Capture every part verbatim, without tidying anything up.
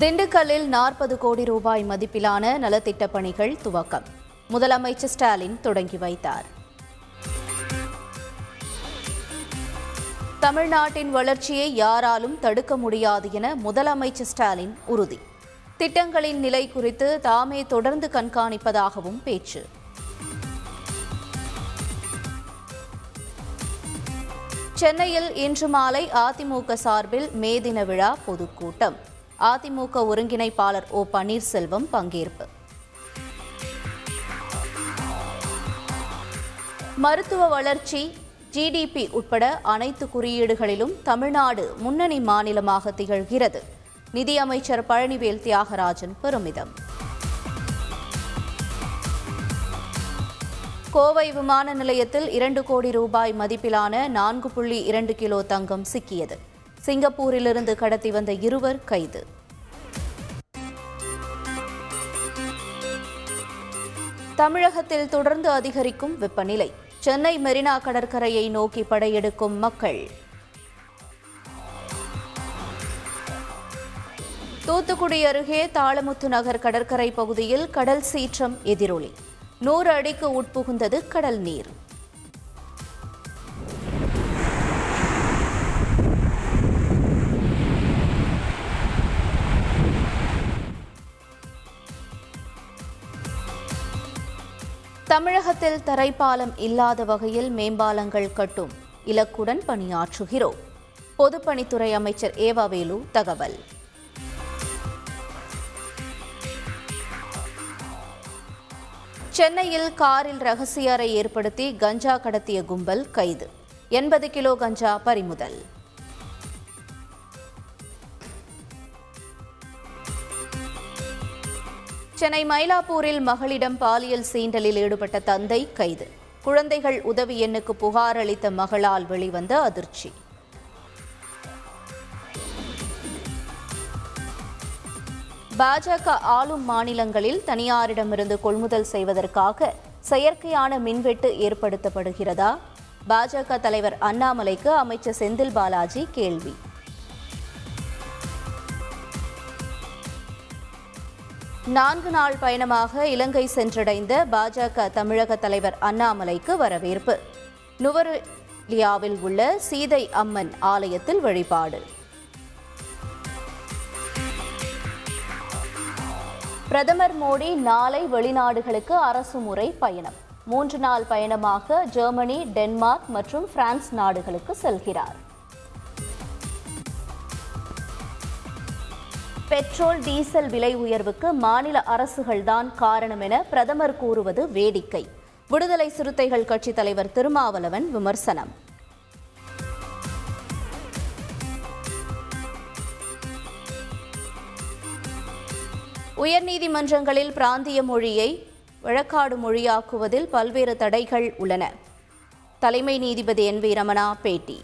திண்டுக்கல்லில் நாற்பது கோடி ரூபாய் மதிப்பிலான நலத்திட்ட பணிகள் துவக்கம். முதலமைச்சர் ஸ்டாலின் தொடங்கி வைத்தார். தமிழ்நாட்டின் வளர்ச்சியை யாராலும் தடுக்க முடியாது என முதலமைச்சர் ஸ்டாலின் உறுதி. திட்டங்களின் நிலை குறித்து தாமே தொடர்ந்து கண்காணிப்பதாகவும் பேச்சு. சென்னையில் இன்று மாலை அதிமுக சார்பில் மே தின விழா பொதுக்கூட்டம். அதிமுக ஒருங்கிணைப்பாளர் ஓ பன்னீர்செல்வம் பங்கேற்பு. மருத்துவ வளர்ச்சி, ஜிடிபி உட்பட அனைத்து குறியீடுகளிலும் தமிழ்நாடு முன்னணி மாநிலமாக திகழ்கிறது. நிதியமைச்சர் பழனிவேல் தியாகராஜன் பெருமிதம். கோவை விமான நிலையத்தில் இரண்டு கோடி ரூபாய் மதிப்பிலான நான்கு புள்ளி இரண்டு கிலோ தங்கம் சிக்கியது. சிங்கப்பூரிலிருந்து கடத்தி வந்த இருவர் கைது. தமிழகத்தில் தொடர்ந்து அதிகரிக்கும் வெப்பநிலை. சென்னை மெரினா கடற்கரையை நோக்கி படையெடுக்கும் மக்கள். தூத்துக்குடி அருகே தாளமுத்து நகர் கடற்கரை பகுதியில் கடல் சீற்றம் எதிரொலி. நூறு அடிக்கு உட்புகுந்தது கடல் நீர். தமிழகத்தில் தரைப்பாலம் இல்லாத வகையில் மேம்பாலங்கள் கட்டும் இலக்குடன் பணியாற்றுகிறோம். பொதுப்பணித்துறை அமைச்சர் ஏவாவேலு தகவல். சென்னையில் காரில் ரகசிய அறை ஏற்படுத்தி கஞ்சா கடத்திய கும்பல் கைது. எண்பது கிலோ கஞ்சா பறிமுதல். சென்னை மயிலாப்பூரில் மகளிடம் பாலியல் சீண்டலில் ஈடுபட்ட தந்தை கைது. குழந்தைகள் உதவி எண்ணுக்கு புகார் அளித்த மகளால் வெளிவந்த அதிர்ச்சி. பாஜக ஆளும் மாநிலங்களில் தனியாரிடமிருந்து கொள்முதல் செய்வதற்காக செயற்கையான மின்வெட்டு ஏற்படுத்தப்படுகிறதா? பாஜக தலைவர் அண்ணாமலைக்கு அமைச்சர் செந்தில் பாலாஜி கேள்வி. நான்கு நாள் பயணமாக இலங்கை சென்றடைந்த பாஜக தமிழக தலைவர் அண்ணாமலைக்கு வரவேற்பு. நுவரெலியாவில் உள்ள சீதை அம்மன் ஆலயத்தில் வழிபாடு. பிரதமர் மோடி நாளை வெளிநாடுகளுக்கு அரசுமுறை பயணம். மூன்று நாள் பயணமாக ஜெர்மனி, டென்மார்க் மற்றும் பிரான்ஸ் நாடுகளுக்கு செல்கிறார். பெட்ரோல், டீசல் விலை உயர்வுக்கு மாநில அரசுகள்தான் காரணம் என பிரதமர் கூறுவது வேடிக்கை. விடுதலை சிறுத்தைகள் கட்சித் தலைவர் திருமாவளவன் விமர்சனம். உயர்நீதிமன்றங்களில் பிராந்திய மொழியை வழக்காடு மொழியாக்குவதில் பல்வேறு தடைகள் உள்ளன. தலைமை நீதிபதி என் வி ரமணா பேட்டி.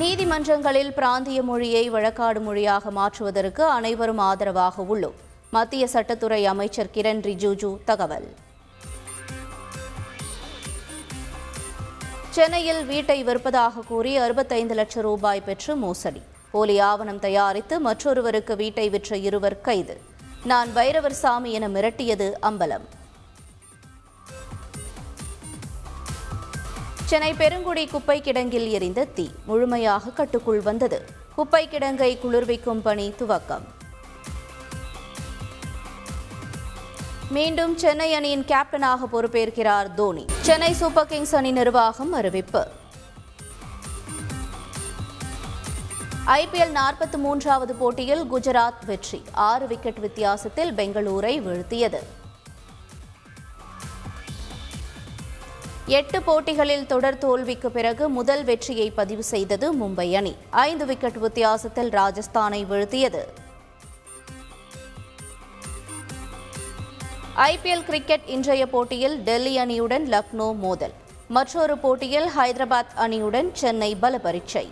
நீதிமன்றங்களில் பிராந்திய மொழியை வழக்காடு மொழியாக மாற்றுவதற்கு அனைவரும் ஆதரவாக உள்ளோம். மத்திய சட்டத்துறை அமைச்சர் கிரண் ரிஜுஜு தகவல். சென்னையில் வீட்டை விற்பதாக கூறி அறுபத்தைந்து லட்சம் ரூபாய் பெற்று மோசடி. போலி ஆவணம் தயாரித்து மற்றொருவருக்கு வீட்டை விற்ற இருவர் கைது. நான் பைரவர் சாமி என மிரட்டியது அம்பலம். சென்னை பெருங்குடி குப்பை கிடங்கில் எரிந்த தீ முழுமையாக கட்டுக்குள் வந்தது. குப்பை கிடங்கை குளிர்விக்கும் பணி துவக்கம். மீண்டும் சென்னை அணியின் கேப்டனாக பொறுப்பேற்கிறார் தோனி. சென்னை சூப்பர் கிங்ஸ் அணி நிர்வாகம் அறிவிப்பு. ஐபிஎல் நாற்பத்தி மூன்றாவது போட்டியில் குஜராத் வெற்றி. ஆறு விக்கெட் வித்தியாசத்தில் பெங்களூரை வீழ்த்தியது. எட்டு போட்டிகளில் தொடர் தோல்விக்கு பிறகு முதல் வெற்றியை பதிவு செய்தது மும்பை அணி. ஐந்து விக்கெட் வித்தியாசத்தில் ராஜஸ்தானை வீழ்த்தியது. ஐபிஎல் கிரிக்கெட் இன்றைய போட்டியில் டெல்லி அணியுடன் லக்னோ மோதல். மற்றொரு போட்டியில் ஹைதராபாத் அணியுடன் சென்னை பலபரீட்சை.